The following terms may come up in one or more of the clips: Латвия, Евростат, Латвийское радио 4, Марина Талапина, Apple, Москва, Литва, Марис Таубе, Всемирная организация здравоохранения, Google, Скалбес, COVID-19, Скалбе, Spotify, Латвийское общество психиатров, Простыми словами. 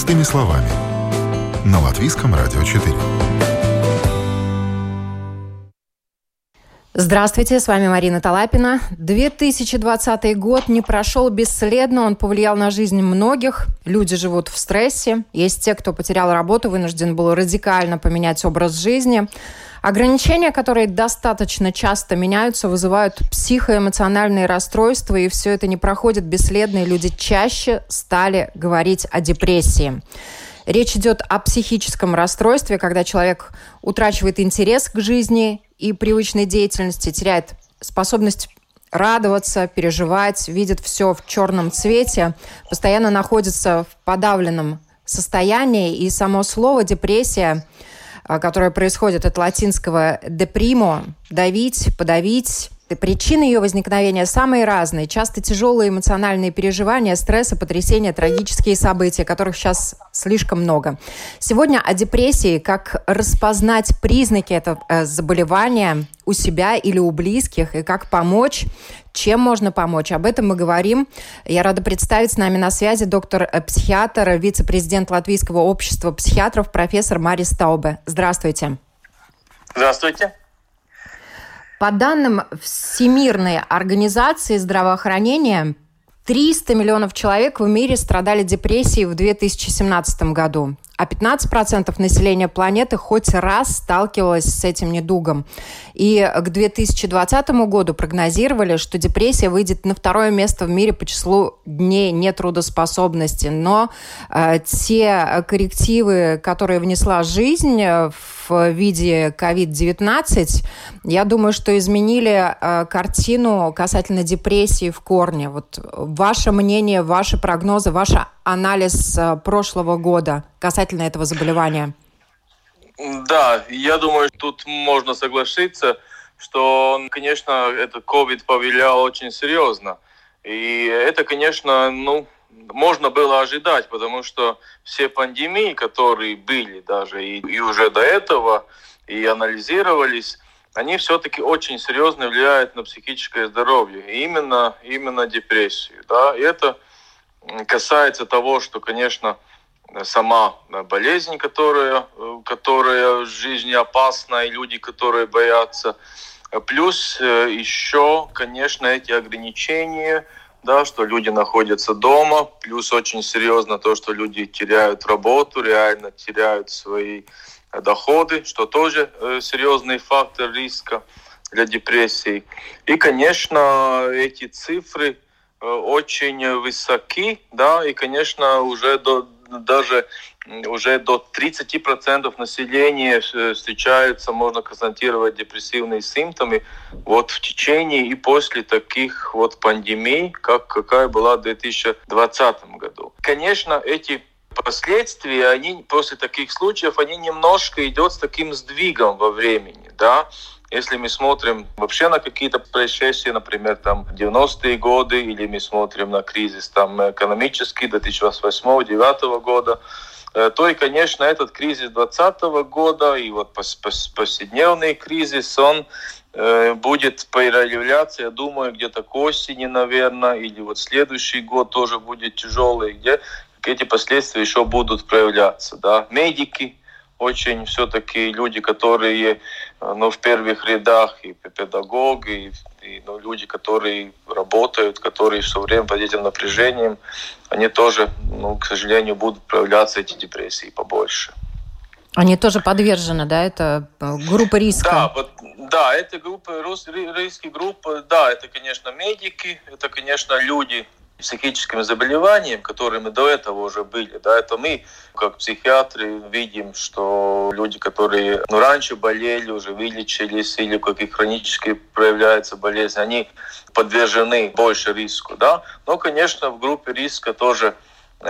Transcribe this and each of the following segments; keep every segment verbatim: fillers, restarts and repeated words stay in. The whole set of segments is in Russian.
Простыми словами. На Латвийском радио четыре. Здравствуйте, с вами Марина Талапина. две тысячи двадцатый год не прошел бесследно, он повлиял на жизнь многих. Люди живут в стрессе. Есть те, кто потерял работу, вынужден был радикально поменять образ жизни. Ограничения, которые достаточно часто меняются, вызывают психоэмоциональные расстройства, и все это не проходит бесследно, и люди чаще стали говорить о депрессии. Речь идет о психическом расстройстве, когда человек утрачивает интерес к жизни и привычной деятельности, теряет способность радоваться, переживать, видит все в черном цвете, постоянно находится в подавленном состоянии, и само слово «депрессия», которое происходит от латинского «депримо» – «давить», «подавить». Причины ее возникновения самые разные. Часто тяжелые эмоциональные переживания, стрессы, потрясения, трагические события, которых сейчас слишком много. Сегодня о депрессии, как распознать признаки этого заболевания у себя или у близких, и как помочь, чем можно помочь. Об этом мы говорим. Я рада представить, с нами на связи доктор-психиатр, вице-президент Латвийского общества психиатров, профессор Марис Таубе. Здравствуйте. Здравствуйте. По данным Всемирной организации здравоохранения, триста миллионов человек в мире страдали депрессией в две тысячи семнадцатом году, а пятнадцать процентов населения планеты хоть раз сталкивалось с этим недугом. И к две тысячи двадцатому году прогнозировали, что депрессия выйдет на второе место в мире по числу дней нетрудоспособности. Но э, те коррективы, которые внесла жизнь в виде ковид девятнадцать, я думаю, что изменили э, картину касательно депрессии в корне. Вот ваше мнение, ваши прогнозы, ваш анализ э, прошлого года касательно этого заболевания? Да, я думаю, тут можно соглашиться, что, конечно, этот COVID повлиял очень серьезно. И это, конечно, ну, можно было ожидать, потому что все пандемии, которые были даже и, и уже до этого, и анализировались, они все-таки очень серьезно влияют на психическое здоровье, и именно, именно депрессию. Да? И это касается того, что, конечно, сама болезнь, которая, которая в жизни опасна, и люди, которые боятся. Плюс еще, конечно, эти ограничения, да, что люди находятся дома, плюс очень серьезно то, что люди теряют работу, реально теряют свои доходы, что тоже серьезный фактор риска для депрессии. И, конечно, эти цифры очень высоки, да, и, конечно, уже до Даже уже до тридцать процентов населения встречаются, можно констатировать, депрессивные симптомы вот в течение и после таких вот пандемий, как какая была в две тысячи двадцатом году. Конечно, эти последствия, они после таких случаев, они немножко идут с таким сдвигом во времени, да. Если мы смотрим вообще на какие-то происшествия, например, там девяностые годы, или мы смотрим на кризис там экономический две тысячи восьмого-две тысячи девятого года, то и, конечно, этот кризис двадцатого года и вот повседневный кризис, он будет проявляться, я думаю, где-то к осени, наверное, или вот следующий год тоже будет тяжелый, где эти последствия еще будут проявляться, да, медики. Очень все-таки люди, которые ну, в первых рядах, и педагоги, и, и ну, люди, которые работают, которые все время под этим напряжением, они тоже, ну, к сожалению, будут проявляться эти депрессии побольше. Они тоже подвержены, да, это группа риска? Да, вот, да это группа, риски группы, да, это, конечно, медики, это, конечно, люди с психическим заболеванием, которые мы до этого уже были, да, это мы, как психиатры, видим, что люди, которые ну, раньше болели, уже вылечились, или какие хронические проявляются болезни, они подвержены больше риску, да, но, конечно, в группе риска тоже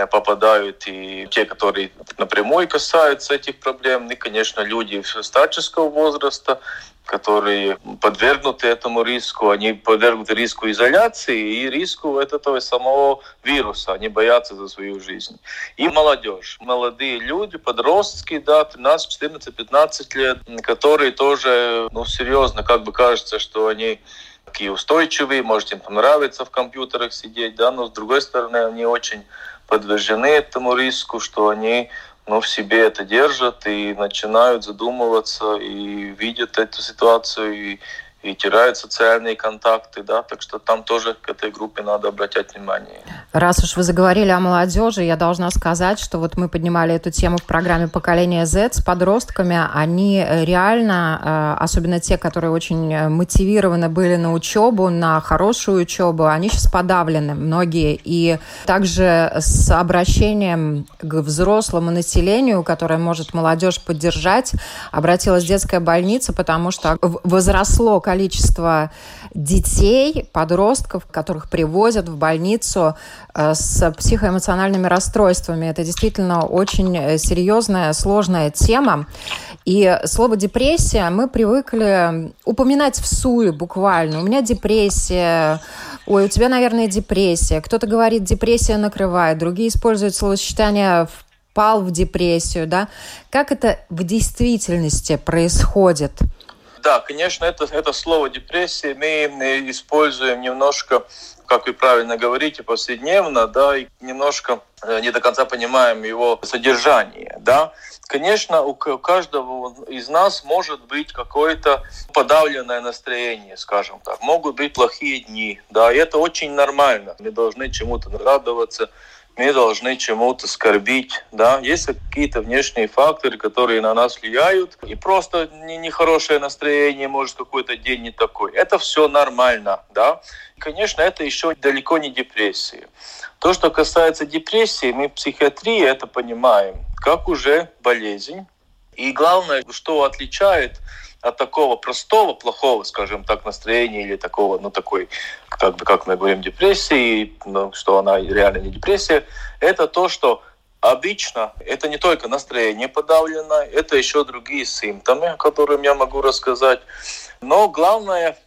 попадают и те, которые напрямую касаются этих проблем, и, конечно, люди старческого возраста, которые подвергнуты этому риску, они подвергнуты риску изоляции и риску этого самого вируса, они боятся за свою жизнь. И молодежь, молодые люди, подростки, да, тринадцать, четырнадцать, пятнадцать лет, которые тоже, ну, серьезно, как бы кажется, что они такие устойчивые, может им понравится в компьютерах сидеть, да, но с другой стороны они очень подвержены этому риску, что они ну, в себе это держат и начинают задумываться, и видят эту ситуацию, и, и теряют социальные контакты, да, так что там тоже к этой группе надо обратить внимание. Раз уж вы заговорили о молодежи, я должна сказать, что вот мы поднимали эту тему в программе «Поколение Z» с подростками. Они реально, особенно те, которые очень мотивированы были на учебу, на хорошую учебу, они сейчас подавлены, многие. И также с обращением к взрослому населению, которое может молодежь поддержать, обратилась детская больница, потому что возросло количество количество детей, подростков, которых привозят в больницу с психоэмоциональными расстройствами. Это действительно очень серьезная, сложная тема. И слово «депрессия» мы привыкли упоминать всуе буквально. У меня депрессия, ой, у тебя, наверное, депрессия. Кто-то говорит «депрессия накрывает», другие используют словосочетание «впал в депрессию». Да? Как это в действительности происходит? Да, конечно, это, это слово депрессия мы используем немножко, как вы правильно говорите, повседневно, да, и немножко не до конца понимаем его содержание, да. Конечно, у каждого из нас может быть какое-то подавленное настроение, скажем так, могут быть плохие дни, да, и это очень нормально. Мы должны чему-то радоваться, мы должны чему-то скорбить, да, есть какие-то внешние факторы, которые на нас влияют, и просто нехорошее настроение, может, какой-то день не такой. Это все нормально, да. Конечно, это еще далеко не депрессия. То, что касается депрессии, мы в психиатрии это понимаем как уже болезнь. И главное, что отличает от такого простого, плохого, скажем так, настроения или такого, ну, такой, как бы, как мы говорим, депрессии, ну, что она реально не депрессия, это то, что обычно это не только настроение подавлено, это еще другие симптомы, о которых я могу рассказать. Но главное,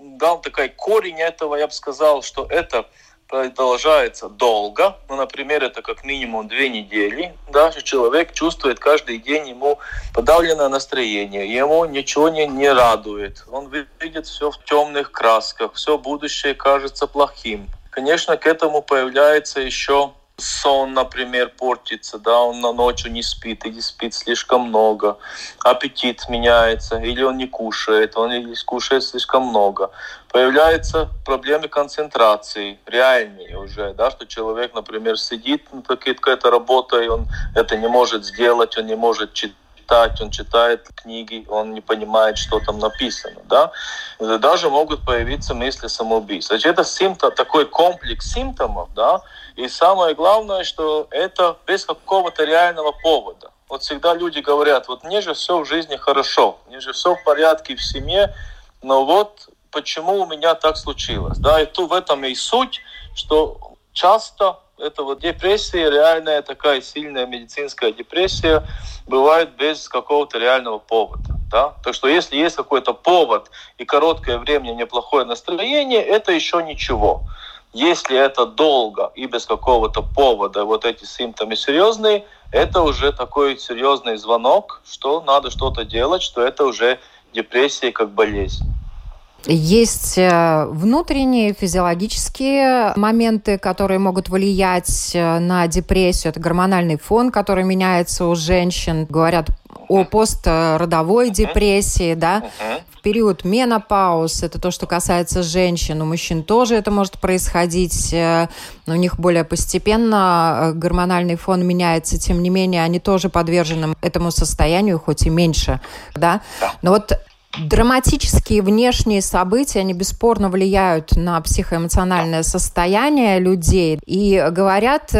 главный такой корень этого, я бы сказал, что это продолжается долго, ну, например, это как минимум две недели, да, человек чувствует каждый день, ему подавленное настроение, ему ничего не, не радует, он видит все в темных красках, все будущее кажется плохим. Конечно, к этому появляется еще сон, например, портится, да, он на ночью не спит или спит слишком много, аппетит меняется, или он не кушает, он или кушает слишком много. Появляются проблемы концентрации, реальные уже, да, что человек, например, сидит над какой-то работой, он это не может сделать, он не может читать, он читает книги, он не понимает, что там написано, да. Даже могут появиться мысли самоубийства. Значит, это симптом, такой комплекс симптомов, да. И самое главное, что это без какого-то реального повода. Вот всегда люди говорят, вот мне же все в жизни хорошо, мне же все в порядке в семье, но вот почему у меня так случилось, да. И тут в этом и суть, что часто это вот депрессия, реальная такая сильная медицинская депрессия, бывает без какого-то реального повода. Да? Так что если есть какой-то повод и короткое время неплохое настроение, это еще ничего. Если это долго и без какого-то повода, вот эти симптомы серьезные, это уже такой серьезный звонок, что надо что-то делать, что это уже депрессия как болезнь. Есть внутренние физиологические моменты, которые могут влиять на депрессию. Это гормональный фон, который меняется у женщин. Говорят о постродовой депрессии, да, в период менопауз. Это то, что касается женщин. У мужчин тоже это может происходить. У них более постепенно гормональный фон меняется. Тем не менее, они тоже подвержены этому состоянию, хоть и меньше, да. Но вот драматические внешние события, они бесспорно влияют на психоэмоциональное состояние людей. И говорят,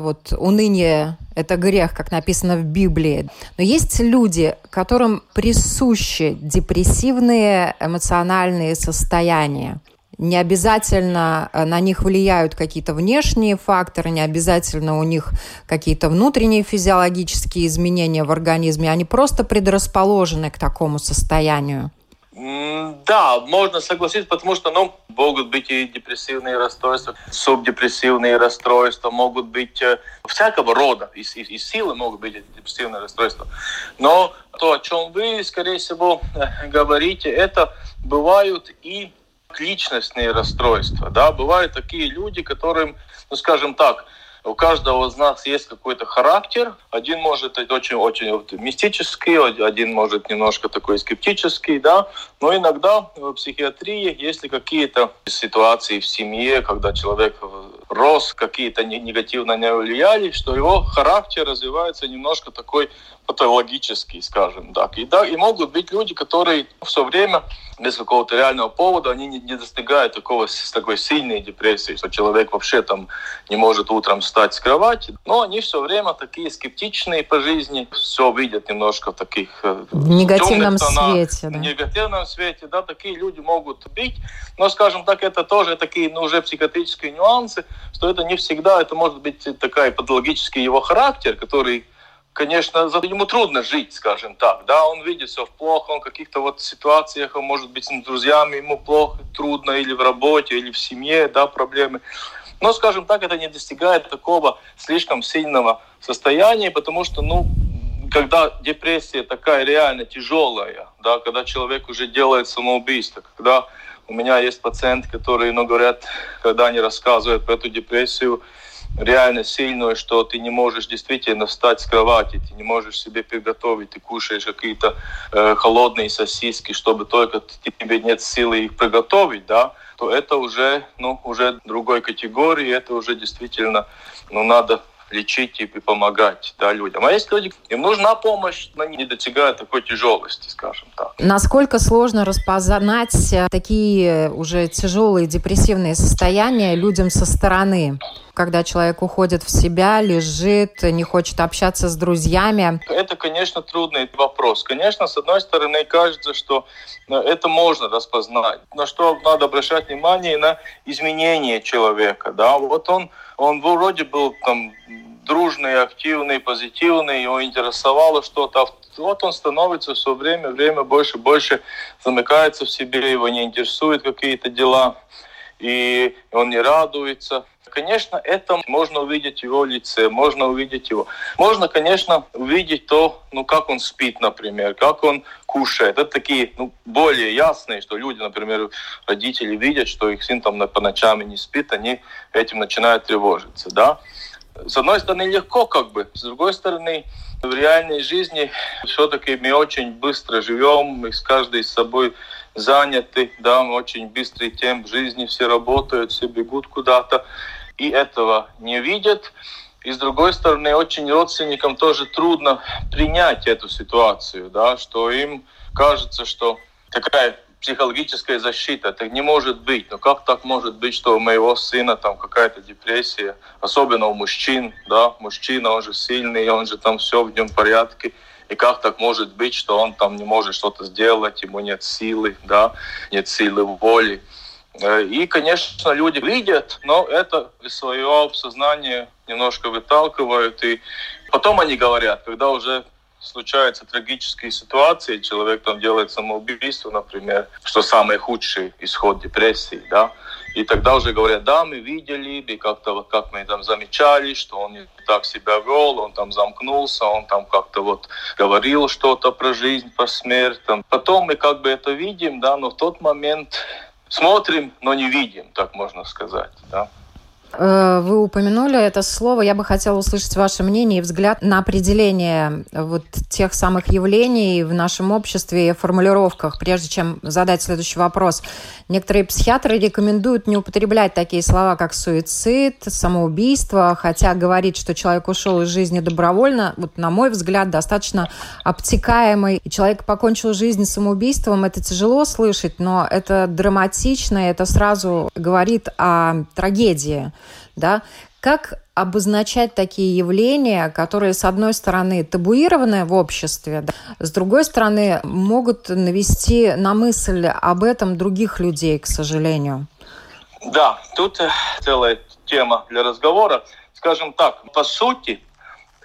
вот уныние – это грех, как написано в Библии. Но есть люди, которым присущи депрессивные эмоциональные состояния. Не обязательно на них влияют какие-то внешние факторы, не обязательно у них какие-то внутренние физиологические изменения в организме. Они просто предрасположены к такому состоянию. Да, можно согласиться, потому что ну, могут быть и депрессивные расстройства, субдепрессивные расстройства, могут быть э, всякого рода, и, и, и силы могут быть и депрессивные расстройства. Но то, о чем вы, скорее всего, говорите, это бывают и личностные расстройства. Да? Бывают такие люди, которым, ну скажем так, у каждого из нас есть какой-то характер. Один может очень-очень оптимистический, один может немножко такой скептический, да. Но иногда в психиатрии есть какие-то ситуации в семье, когда человек рос, какие-то негативно не влияли, что его характер развивается немножко такой патологический, скажем так. И, да, и могут быть люди, которые все время без какого-то реального повода, они не, не достигают такого, такой сильной депрессии, что человек вообще там не может утром встать с кровати. Но они все время такие скептичные по жизни, все видят немножко в таких... В негативном свете. Да. В негативном свете, да, такие люди могут быть. Но, скажем так, это тоже такие, ну, уже психиатрические нюансы, что это не всегда, это может быть такой патологический его характер, который... Конечно, ему трудно жить, скажем так, да, он видит все плохо, он в каких-то вот ситуациях, он может быть с друзьями, ему плохо, трудно, или в работе, или в семье, да, проблемы. Но, скажем так, это не достигает такого слишком сильного состояния, потому что, ну, когда депрессия такая реально тяжелая, да, когда человек уже делает самоубийство, когда у меня есть пациенты, которые, ну, говорят, когда они рассказывают про эту депрессию, реально сильную, что ты не можешь действительно встать с кровати, ты не можешь себе приготовить, ты кушаешь какие-то э, холодные сосиски, чтобы только тебе нет силы их приготовить, да, то это уже, ну, уже другой категории, это уже действительно, ну, надо лечить и помогать, да, людям. А есть люди, им нужна помощь, но не достигают такой тяжелости, скажем так. Насколько сложно распознать такие уже тяжелые депрессивные состояния людям со стороны? Когда человек уходит в себя, лежит, не хочет общаться с друзьями? Это, конечно, трудный вопрос. Конечно, с одной стороны, кажется, что это можно распознать. На что надо обращать внимание? На изменения человека. Да? Вот он, он вроде был там дружный, активный, позитивный, его интересовало что-то. Вот он становится все время, время больше и больше замыкается в себе, его не интересуют какие-то дела, и он не радуется. Конечно, это можно увидеть его лице, можно увидеть его. Можно, конечно, увидеть то, ну, как он спит, например, как он кушает. Это такие, ну, более ясные, что люди, например, родители видят, что их сын там по ночам не спит, они этим начинают тревожиться, да. С одной стороны, легко как бы, с другой стороны, в реальной жизни все-таки мы очень быстро живем, мы каждый с собой заняты, да, мы очень быстрый темп жизни, все работают, все бегут куда-то, и этого не видят. И с другой стороны, очень родственникам тоже трудно принять эту ситуацию, да, что им кажется, что такая психологическая защита, это не может быть. Ну как так может быть, что у моего сына там какая-то депрессия, особенно у мужчин, да, мужчина, он же сильный, он же там все в нем в порядке. И как так может быть, что он там не может что-то сделать, ему нет силы, да, нет силы воли. И, конечно, люди видят, но это из своего сознания немножко выталкивают. И потом они говорят, когда уже случаются трагические ситуации, человек там делает самоубийство, например, что самый худший исход депрессии, да. И тогда уже говорят, да, мы видели, и как-то вот как мы там замечали, что он не так себя вел, он там замкнулся, он там как-то вот говорил что-то про жизнь, про смерть. Там. Потом мы как бы это видим, да, но в тот момент смотрим, но не видим, так можно сказать, да. Вы упомянули это слово. Я бы хотела услышать ваше мнение и взгляд на определение вот тех самых явлений в нашем обществе и формулировках, прежде чем задать следующий вопрос. Некоторые психиатры рекомендуют не употреблять такие слова, как суицид, самоубийство, хотя говорить, что человек ушел из жизни добровольно, вот, на мой взгляд, достаточно обтекаемый. И человек покончил жизнь самоубийством, это тяжело слышать, но это драматично, и это сразу говорит о трагедии. Да? Как обозначать такие явления, которые, с одной стороны, табуированы в обществе, да, с другой стороны, могут навести на мысль об этом других людей, к сожалению? Да, тут целая тема для разговора. Скажем так, по сути,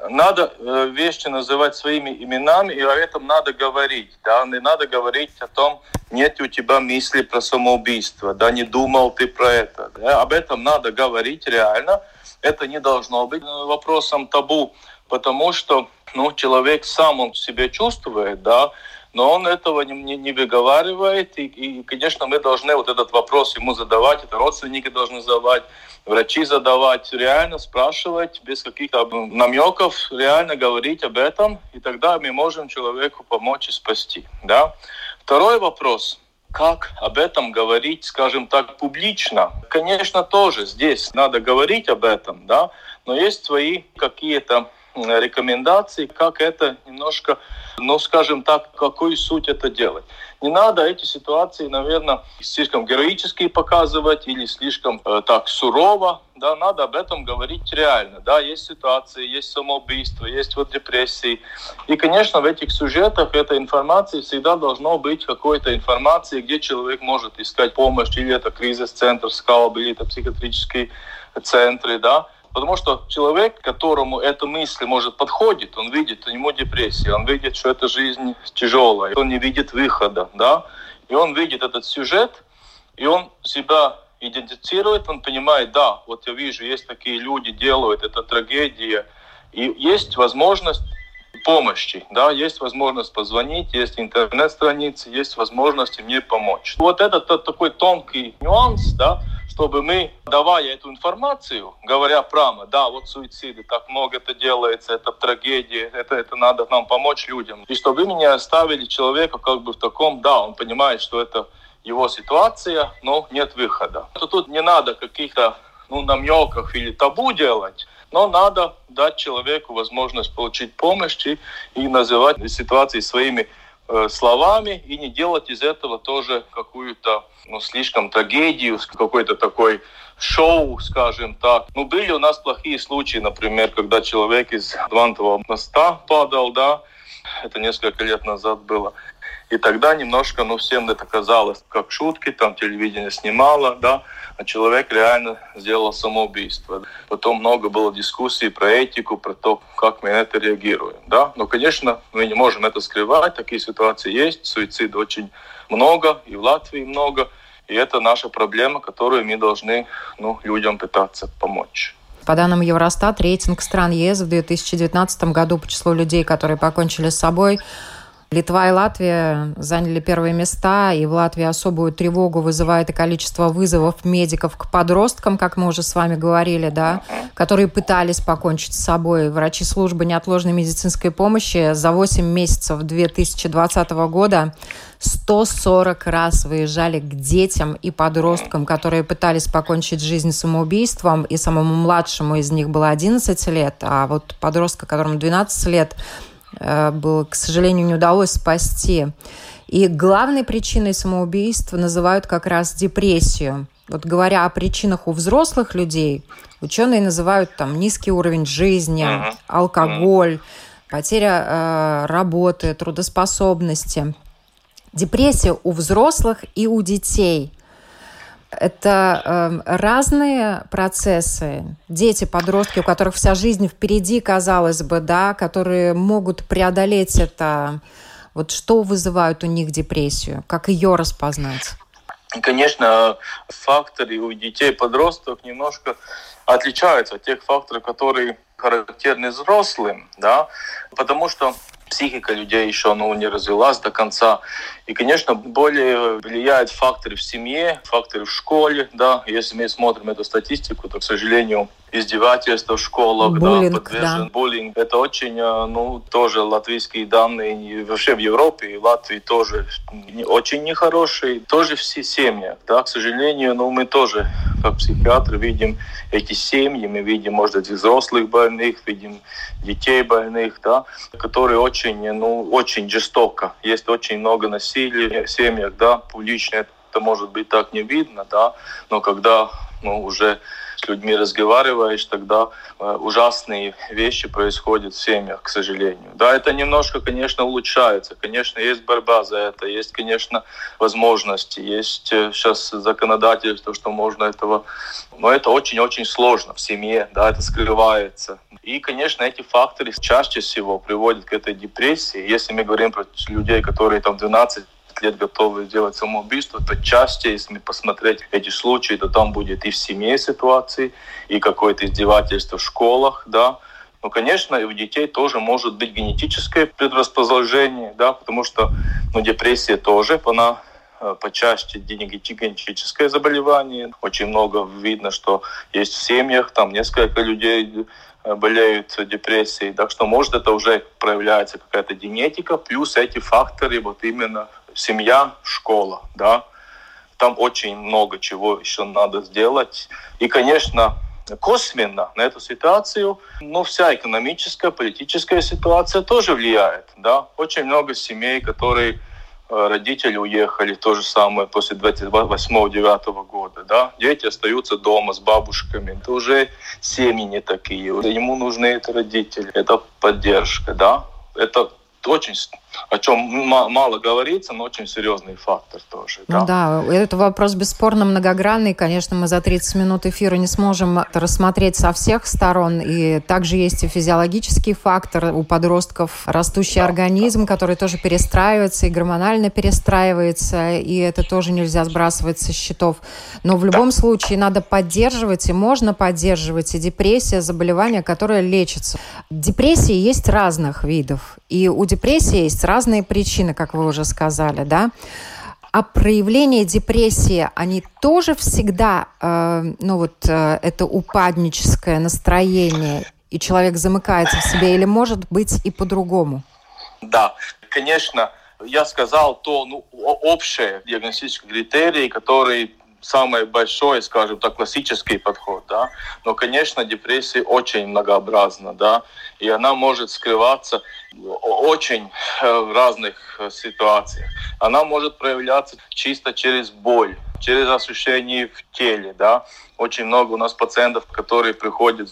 надо вещи называть своими именами, и о этом надо говорить. Да? Не надо говорить о том, нет у тебя мысли про самоубийство, да, не думал ты про это. Да? Об этом надо говорить реально. Это не должно быть вопросом табу, потому что, ну, человек сам он себя чувствует, да, но он этого не, не, не выговаривает, и, и, конечно, мы должны вот этот вопрос ему задавать, это родственники должны задавать, врачи задавать, реально спрашивать, без каких-то намеков, реально говорить об этом, и тогда мы можем человеку помочь и спасти, да. Второй вопрос. Как об этом говорить, скажем так, публично? Конечно, тоже здесь надо говорить об этом, да, но есть свои какие-то рекомендации, как это немножко, ну, скажем так, какую суть это делать. Не надо эти ситуации, наверное, слишком героические показывать или слишком э, так сурово, да, надо об этом говорить реально, да, есть ситуации, есть самоубийство, есть вот депрессии, и, конечно, в этих сюжетах этой информации всегда должно быть какой-то информации, где человек может искать помощь, или это кризис-центр Скалбе, или это психиатрические центры, да. Потому что человек, которому эта мысль может подходит, он видит, у него депрессия, он видит, что эта жизнь тяжелая, он не видит выхода, да, и он видит этот сюжет, и он себя идентифицирует, он понимает, да, вот я вижу, есть такие люди, делают, это трагедия, и есть возможность помощи, да, есть возможность позвонить, есть интернет-страницы, есть возможность мне помочь. Вот этот такой тонкий нюанс, да, чтобы мы, давая эту информацию, говоря прямо, да, вот суициды, так много это делается, это трагедия, это, это надо нам помочь людям. И чтобы вы меня оставили человека как бы в таком, да, он понимает, что это его ситуация, но нет выхода. То тут не надо каких-то ну, намеков или табу делать, но надо дать человеку возможность получить помощь и, и называть ситуации своими словами и не делать из этого тоже какую-то, ну, слишком трагедию, какой-то такой шоу, скажем так. Ну, были у нас плохие случаи, например, когда человек из Двантового моста падал, да, это несколько лет назад было. И тогда немножко, ну, всем это казалось, как шутки, там телевидение снимало, да, а человек реально сделал самоубийство. Потом много было дискуссий про этику, про то, как мы на это реагируем, да. Но, конечно, мы не можем это скрывать, такие ситуации есть, суицид очень много, и в Латвии много, и это наша проблема, которую мы должны, ну, людям пытаться помочь. По данным Евростат, рейтинг стран ЕС в две тысячи девятнадцатом году по числу людей, которые покончили с собой, Литва и Латвия заняли первые места, и в Латвии особую тревогу вызывает и количество вызовов медиков к подросткам, как мы уже с вами говорили, да, которые пытались покончить с собой. Врачи службы неотложной медицинской помощи за восемь месяцев две тысячи двадцатого года сто сорок раз выезжали к детям и подросткам, которые пытались покончить жизнь самоубийством, и самому младшему из них было одиннадцать лет, а вот подростка, которому двенадцать лет, было, к сожалению, не удалось спасти. И главной причиной самоубийства называют как раз депрессию. Вот говоря о причинах у взрослых людей, ученые называют там низкий уровень жизни, алкоголь, потеря э, работы, трудоспособности. Депрессия у взрослых и у детей. Это э, разные процессы. Дети, подростки, у которых вся жизнь впереди, казалось бы, да, которые могут преодолеть это. Вот что вызывает у них депрессию? Как ее распознать? Конечно, факторы у детей, подростков немножко отличаются от тех факторов, которые характерны взрослым, да, потому что психика людей еще, ну, не развилась до конца. И, конечно, более влияют факторы в семье, факторы в школе, да. Если мы смотрим эту статистику, то, к сожалению, издевательства в школах, буллинг, да, подвержен, да. Буллинг. Это очень, ну, тоже латвийские данные, вообще в Европе и в Латвии тоже очень нехорошие. Тоже все семьи, да, к сожалению, ну, мы тоже, как психиатры, видим эти семьи, мы видим, может быть, взрослых больных, видим детей больных, да, которые очень, ну, очень жестоко. Есть очень много насилия в семьях, да, публично это, может быть, так не видно, да, но когда, ну, уже с людьми разговариваешь, тогда э, ужасные вещи происходят в семьях, к сожалению. Да, это немножко, конечно, улучшается. Конечно, есть борьба за это, есть, конечно, возможности, есть э, сейчас законодательство, что можно этого... Но это очень-очень сложно в семье, да, это скрывается. И, конечно, эти факторы чаще всего приводят к этой депрессии. Если мы говорим про людей, которые там двенадцать лет готовы делать самоубийство, то чаще, если мы посмотреть эти случаи, то там будет и в семье ситуации, и какое-то издевательство в школах, да. Но, конечно, и у детей тоже может быть генетическое предрасположение, да, потому что Но депрессия тоже, она почаще генетическое заболевание. Очень много видно, что есть в семьях, там несколько людей болеют депрессией. Так что, может, это уже проявляется какая-то генетика, плюс эти факторы, вот именно семья, школа, да. Там очень много чего еще надо сделать. И, конечно, косвенно на эту ситуацию, но вся экономическая, политическая ситуация тоже влияет, да. Очень много семей, которые родители уехали, то же самое после двадцать восьмого-девятого года, да, дети остаются дома с бабушками, это уже семьи не такие, ему нужны это родители, это поддержка, да, это очень, о чем мало говорится, но очень серьезный фактор тоже. Да, ну да, этот вопрос бесспорно многогранный. Конечно, мы за тридцать минут эфира не сможем рассмотреть со всех сторон. И также есть и физиологический фактор у подростков, растущий да, организм, да. который тоже перестраивается и гормонально перестраивается, и это тоже нельзя сбрасывать со счетов. Но в любом да. случае надо поддерживать, и можно поддерживать, и депрессия, заболевание, которое лечится. Депрессии есть разных видов, и у депрессии есть разные причины, как вы уже сказали, да? А проявления депрессии, они тоже всегда, э, ну вот, э, это упадническое настроение, и человек замыкается в себе, или может быть и по-другому? Да, конечно, я сказал то, ну, общие диагностические критерии, которые самый большой, скажем так, классический подход, да. Но, конечно, депрессия очень многообразна, да, и она может скрываться очень в разных ситуациях. Она может проявляться чисто через боль, через ощущение в теле, да. Очень много у нас пациентов, которые приходят,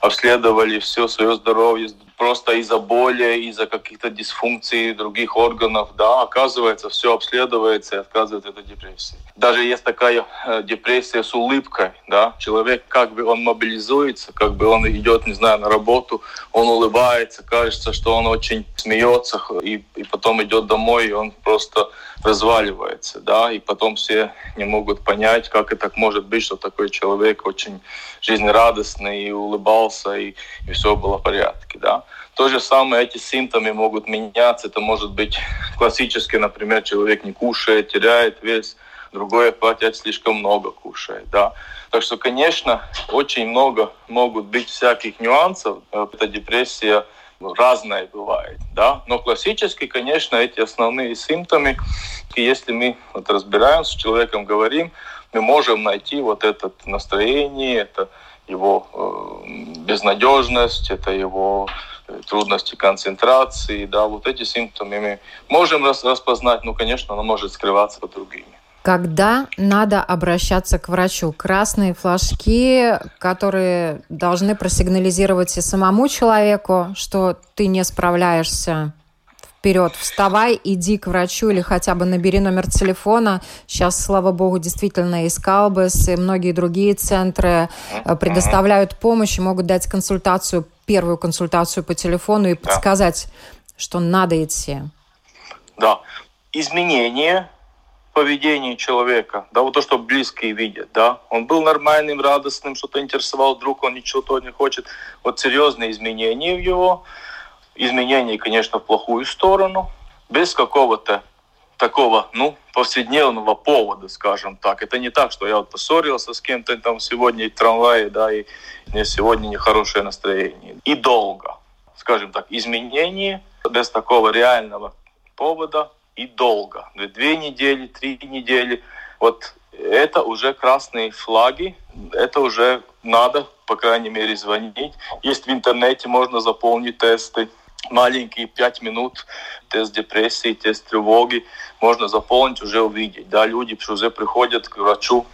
обследовали все свое здоровье просто из-за боли, из-за каких-то дисфункций других органов, да, оказывается, все обследуется и оказывается, это депрессия. Даже есть такая депрессия с улыбкой, да, человек как бы он мобилизуется, как бы он идет, не знаю, на работу, он улыбается, кажется, что он очень смеется, и, и потом идет домой, и он просто разваливается, да, и потом все не могут понять, как это может быть, что такой человек очень жизнерадостный и улыбался, и, и все было в порядке, да. То же самое, эти симптомы могут меняться, это может быть классически, например, человек не кушает, теряет вес, другое платят слишком много кушает, да. Так что, конечно, очень много могут быть всяких нюансов, эта депрессия разная бывает, да. Но классически, конечно, эти основные симптомы, и если мы вот разбираемся с человеком, говорим, мы можем найти вот это настроение, это его э, безнадежность, это его трудности концентрации, да, вот эти симптомы мы можем распознать, но, конечно, оно может скрываться под другими. Когда надо обращаться к врачу? Красные флажки, которые должны просигнализировать и самому человеку, что ты не справляешься. Вперед, вставай, иди к врачу или хотя бы набери номер телефона. Сейчас, слава богу, действительно и Скалбес, и многие другие центры предоставляют помощь и могут дать консультацию, первую консультацию по телефону и подсказать, да. что надо идти. Да. Изменения поведения человека, да, вот то, что близкие видят, да. Он был нормальным, радостным, что-то интересовал, вдруг он ничего не хочет. Вот серьезные изменения в его изменений, конечно, в плохую сторону, без какого-то такого, ну, повседневного повода, скажем так. Это не так, что я вот поссорился с кем-то там сегодня в трамвае, да, и мне сегодня нехорошее настроение. И долго, скажем так, изменения без такого реального повода и долго. Две недели, три недели. Вот это уже красные флаги, это уже надо, по крайней мере, звонить. Есть в интернете, можно заполнить тесты. Маленькие пять минут, тест депрессии, тест тревоги. Можно заполнить, уже увидеть. Да, люди уже приходят к врачу,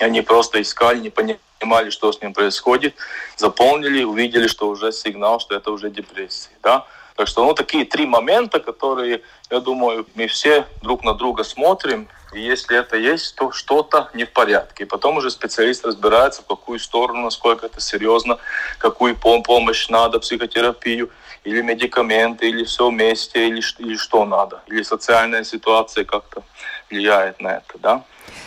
они просто искали, не понимали, что с ним происходит. Заполнили, увидели, что уже сигнал, что это уже депрессия. Да? Так что, ну, такие три момента, которые, я думаю, мы все друг на друга смотрим. И если это есть, то что-то не в порядке. И потом уже специалист разбирается, в какую сторону, насколько это серьезно, какую помощь надо, психотерапию, или медикаменты, или все вместе, или, или что надо. Или социальная ситуация как-то влияет на это, да?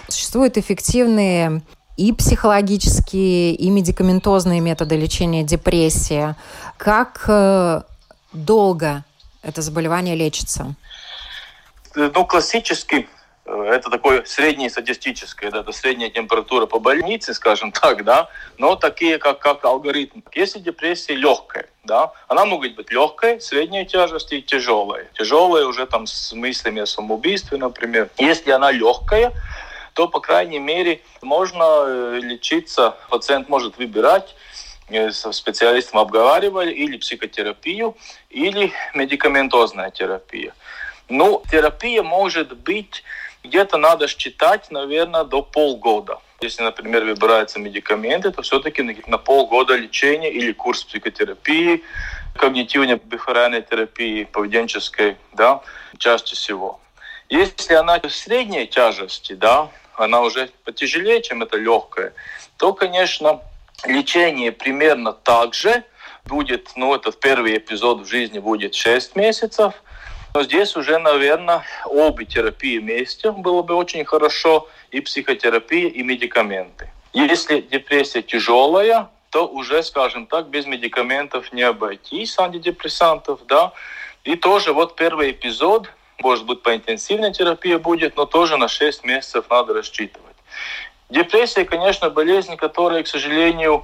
Существуют эффективные и психологические, и медикаментозные методы лечения депрессии. Как долго это заболевание лечится? ну, классически это такое среднестатистическое, да, это средняя температура по больнице, скажем так, да, но такие, как, как алгоритм. Если депрессия легкая, да, она может быть легкой, средней тяжести и тяжелой. Тяжелая уже там с мыслями о самоубийстве, например. Если она легкая, то, по крайней мере, можно лечиться, пациент может выбирать, со специалистом обговаривали, или психотерапию, или медикаментозная терапия. Ну, терапия может быть, где-то надо считать, наверное, до полгода. Если, например, выбираются медикаменты, то все-таки на полгода лечения или курс психотерапии, когнитивно-бихевиоральной терапии, поведенческой, да, чаще всего. Если она средней тяжести, да, она уже потяжелее, чем это легкая, то, конечно, лечение примерно так же будет, ну, этот первый эпизод в жизни будет шесть месяцев. Но здесь уже, наверное, обе терапии вместе было бы очень хорошо, и психотерапия, и медикаменты. Если депрессия тяжелая, то уже, скажем так, без медикаментов не обойтись, антидепрессантов, да. И тоже вот первый эпизод, может быть, по интенсивной терапии будет, но тоже на шесть месяцев надо рассчитывать. Депрессия, конечно, болезнь, которая, к сожалению,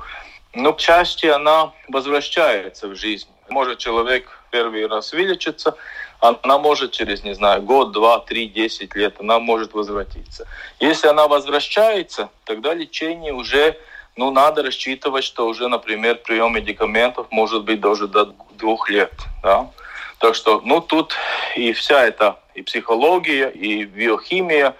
ну, к счастью, она возвращается в жизнь. Может человек первый раз вылечится, она может через, не знаю, год, два, три, десять лет, она может возвратиться. Если она возвращается, тогда лечение уже, ну, надо рассчитывать, что уже, например, прием медикаментов может быть даже до двух лет, да. Так что, ну, тут и вся эта, и психология, и биохимия,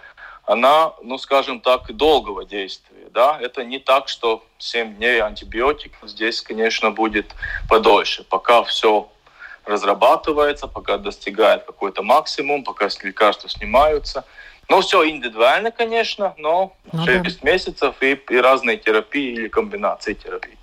она, ну, скажем так, долгого действия, да, это не так, что семь дней антибиотик, здесь, конечно, будет подольше, пока все разрабатывается, пока достигает какой-то максимум, пока лекарства снимаются, ну, все индивидуально, конечно, но шесть месяцев и, и разные терапии или комбинации терапий.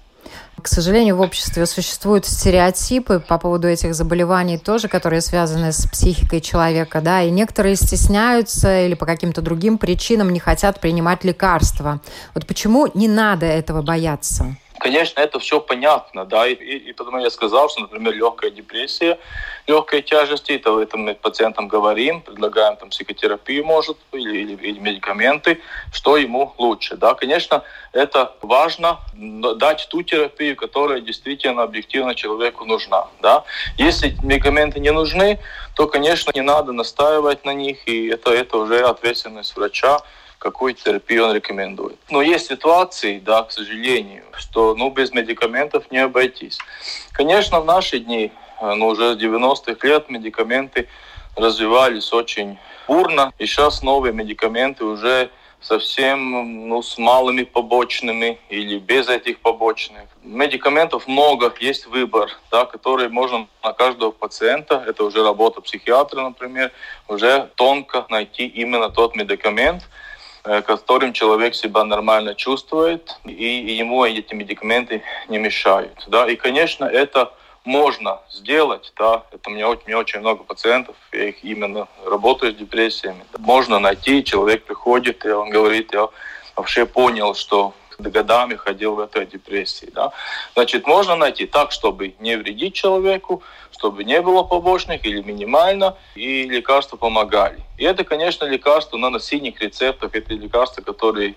К сожалению, в обществе существуют стереотипы по поводу этих заболеваний тоже, которые связаны с психикой человека, да, и некоторые стесняются или по каким-то другим причинам не хотят принимать лекарства. Вот почему не надо этого бояться? Конечно, это все понятно, да, и, и, и потому я сказал, что, например, легкая депрессия, легкая тяжесть, это, это мы пациентам говорим, предлагаем там психотерапию, может, или, или, или медикаменты, что ему лучше, да. Конечно, это важно дать ту терапию, которая действительно объективно человеку нужна, да. Если медикаменты не нужны, то, конечно, не надо настаивать на них, и это, это уже ответственность врача, какую терапию он рекомендует. Но есть ситуации, да, к сожалению, что, ну, без медикаментов не обойтись. Конечно, в наши дни, ну, уже с девяностых лет медикаменты развивались очень бурно, и сейчас новые медикаменты уже совсем, ну, с малыми побочными или без этих побочных. Медикаментов много, есть выбор, да, который можно на каждого пациента, это уже работа психиатра, например, уже тонко найти именно тот медикамент, которым человек себя нормально чувствует, и ему эти медикаменты не мешают. Да? И, конечно, это можно сделать. Да? Это у меня, у меня очень много пациентов, я их именно работаю с депрессиями. Можно найти, человек приходит, и он говорит, я вообще понял, что годами ходил в этой депрессии. Да? Значит, можно найти так, чтобы не вредить человеку, чтобы не было побочных или минимально, и лекарства помогали. И это, конечно, лекарства, но на синих рецептах, это лекарства, которые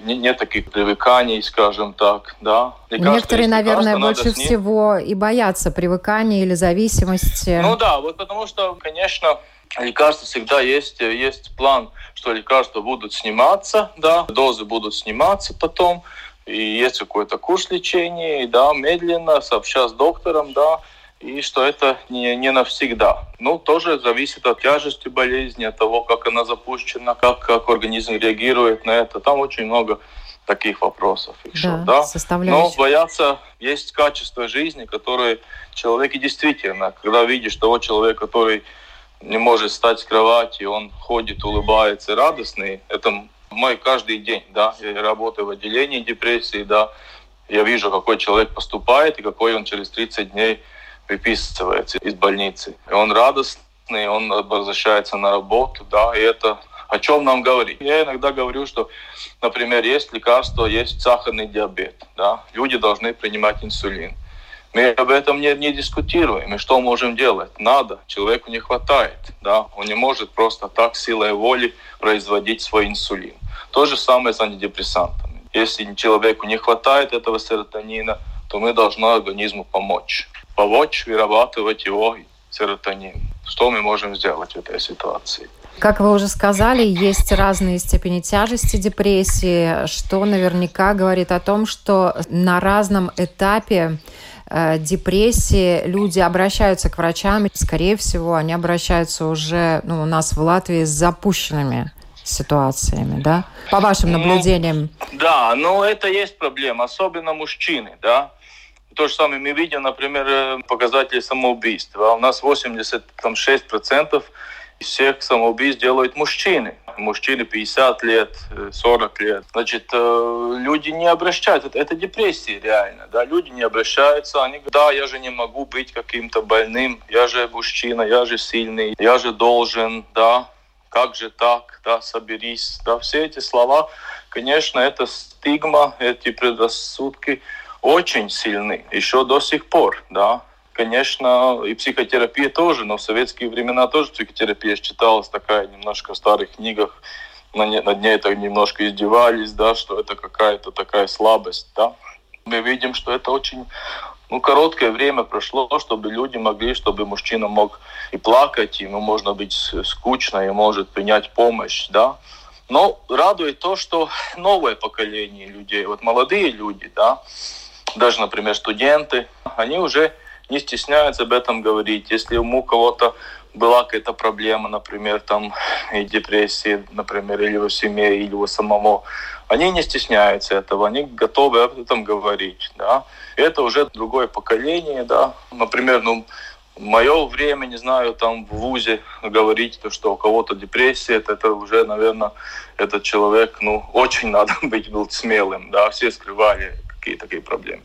нет, не таких привыканий, скажем так. Да? Лекарства, некоторые, наверное, больше всего и боятся привыкания или зависимости. Ну да, вот потому что, конечно, лекарства всегда есть, есть план, что лекарства будут сниматься, да, дозы будут сниматься потом, и есть какой-то курс лечения, да, медленно, сообща с доктором, да, и что это не, не навсегда. Ну, тоже зависит от тяжести болезни, от того, как она запущена, как, как организм реагирует на это. Там очень много таких вопросов еще, да, да? Составляющих. Но бояться, есть качество жизни, которое человек и действительно, когда видишь того человека, который не может встать с кровати, он ходит, улыбается, радостный, это мой каждый день, да, я работаю в отделении депрессии, да, я вижу, какой человек поступает и какой он через тридцать дней выписывается из больницы. И он радостный, он возвращается на работу, да, и это о чем нам говорит. Я иногда говорю, что, например, есть лекарство, есть сахарный диабет, да, люди должны принимать инсулин. Мы об этом не, не дискутируем. И что можем делать? Надо. Человеку не хватает. Да? Он не может просто так силой воли производить свой инсулин. То же самое с антидепрессантами. Если человеку не хватает этого серотонина, то мы должны организму помочь. Помочь вырабатывать его серотонин. Что мы можем сделать в этой ситуации? Как вы уже сказали, есть разные степени тяжести депрессии, что наверняка говорит о том, что на разном этапе депрессии люди обращаются к врачам. Скорее всего, они обращаются уже, ну, у нас в Латвии с запущенными ситуациями, да? По вашим наблюдениям. Ну, да, но это есть проблема, особенно мужчины, да? То же самое мы видим, например, показатели самоубийства. У нас восемьдесят шесть процентов всех самоубийств делают мужчины. Мужчины пятьдесят лет, сорок лет. Значит, люди не обращаются. Это депрессия реально. Да? Люди не обращаются. Они говорят, да, я же не могу быть каким-то больным. Я же мужчина, я же сильный, я же должен. Да? Как же так? Да, соберись. Да? Все эти слова, конечно, это стигма, эти предрассудки очень сильны. Еще до сих пор, да. Конечно, и психотерапия тоже, но в советские времена тоже психотерапия считалась такая немножко в старых книгах, над ней так немножко издевались, да, что это какая-то такая слабость, да. Мы видим, что это очень, ну, короткое время прошло, чтобы люди могли, чтобы мужчина мог и плакать, ему можно быть скучно, и может принять помощь, да. Но радует то, что новое поколение людей, вот молодые люди, да, даже, например, студенты, они уже не стесняются об этом говорить. Если у кого-то была какая-то проблема, например, там, и депрессия, например, или его семье, или его самого, они не стесняются этого, они готовы об этом говорить. Да. Это уже другое поколение. Да. Например, ну, в мое время, не знаю, там в вузе говорить, что у кого-то депрессия, это уже, наверное, этот человек, ну, очень надо быть был смелым. Да. Все скрывали какие-то такие проблемы.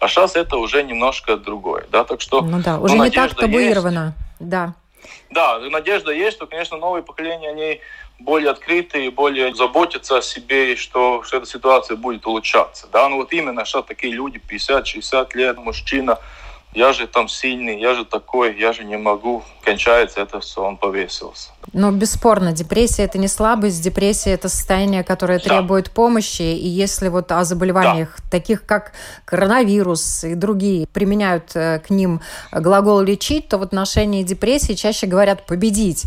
А сейчас это уже немножко другое, да, так что... Ну да, уже ну, не так табуировано, есть. Да. Да, надежда есть, что, конечно, новые поколения, они более открытые, более заботятся о себе, и что, что эта ситуация будет улучшаться, да, ну вот именно сейчас такие люди, пятьдесят-шестьдесят лет, мужчина, я же там сильный, я же такой, я же не могу, кончается это все, он повесился. Ну, бесспорно, депрессия – это не слабость, депрессия – это состояние, которое требует да. помощи. И если вот о заболеваниях, да. таких как коронавирус и другие, применяют к ним глагол «лечить», то в отношении депрессии чаще говорят «победить».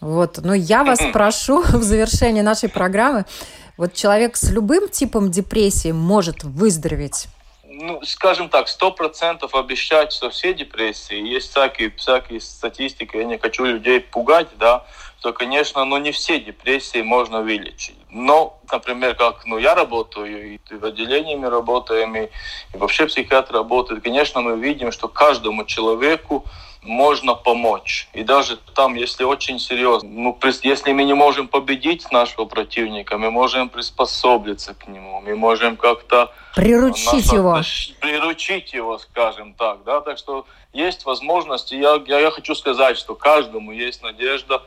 Вот. Но я вас прошу в завершении нашей программы, вот человек с любым типом депрессии может выздороветь. Ну, скажем так, сто процентов обещать, что все депрессии, есть всякие, всякие статистики, я не хочу людей пугать, да, то, конечно, но ну, не все депрессии можно вылечить. Но, например, как ну, я работаю, и в отделении мы работаем, и, и вообще психиатр работает, конечно, мы видим, что каждому человеку можно помочь. И даже там, если очень серьезно, ну, если мы не можем победить нашего противника, мы можем приспособиться к нему, мы можем как-то... Приручить его. Приручить его, скажем так. Да? Так что есть возможность. Я, я, я хочу сказать, что каждому есть надежда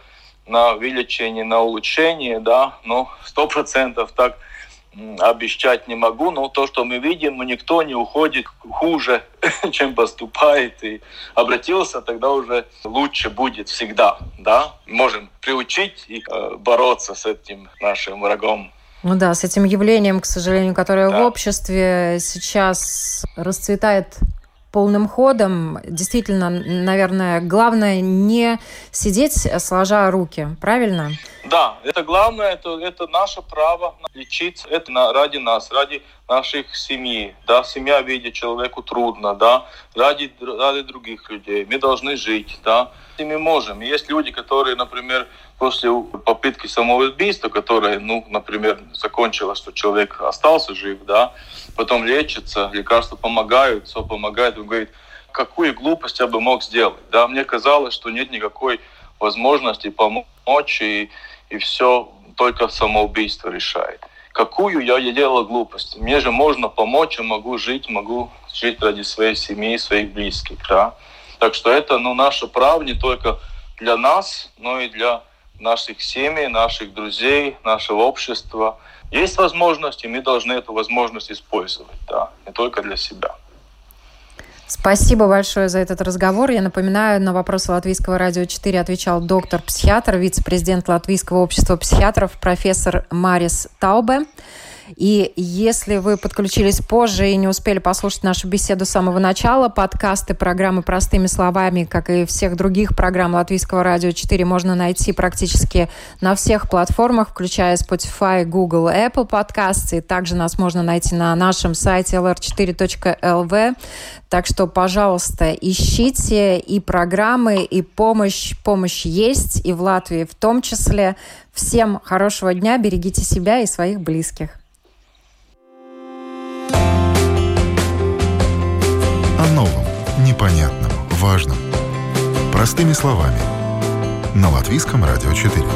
на вылечение, на улучшение. Да? Но сто процентов так обещать не могу, но то, что мы видим, никто не уходит хуже, чем поступает, и обратился, тогда уже лучше будет всегда, да? Можем приучить и бороться с этим нашим врагом. Ну да, с этим явлением, к сожалению, которое да. в обществе сейчас расцветает полным ходом. Действительно, наверное, главное не сидеть, сложа руки, правильно? Да, это главное, это, это наше право лечиться, это на, ради нас, ради наших семей. Да, семья видит человеку трудно, да, ради, ради других людей. Мы должны жить, да, и мы можем. Есть люди, которые, например, после попытки самоубийства, которая, ну, например, закончилась, что человек остался жив, да, потом лечится, лекарства помогают, все помогает, он говорит, какую глупость я бы мог сделать, да, мне казалось, что нет никакой возможности помочь, и, и все только самоубийство решает. Какую я делала глупость? Мне же можно помочь, я могу жить, могу жить ради своей семьи, своих близких, да. Так что это, ну, наше право не только для нас, но и для наших семей, наших друзей, нашего общества. Есть возможность, и мы должны эту возможность использовать, да, не только для себя. Спасибо большое за этот разговор. Я напоминаю, на вопросы Латвийского радио четыре отвечал доктор-психиатр, вице-президент Латвийского общества психиатров, профессор Марис Таубе. И если вы подключились позже и не успели послушать нашу беседу с самого начала, подкасты программы «Простыми словами», как и всех других программ Латвийского радио четыре, можно найти практически на всех платформах, включая Spotify, Google, Apple подкасты. Также нас можно найти на нашем сайте эл эр четыре точка эл ви. Так что, пожалуйста, ищите и программы, и помощь. Помощь есть, и в Латвии в том числе. Всем хорошего дня, берегите себя и своих близких. О новом, непонятном, важном. Простыми словами. На Латвийском радио четыре.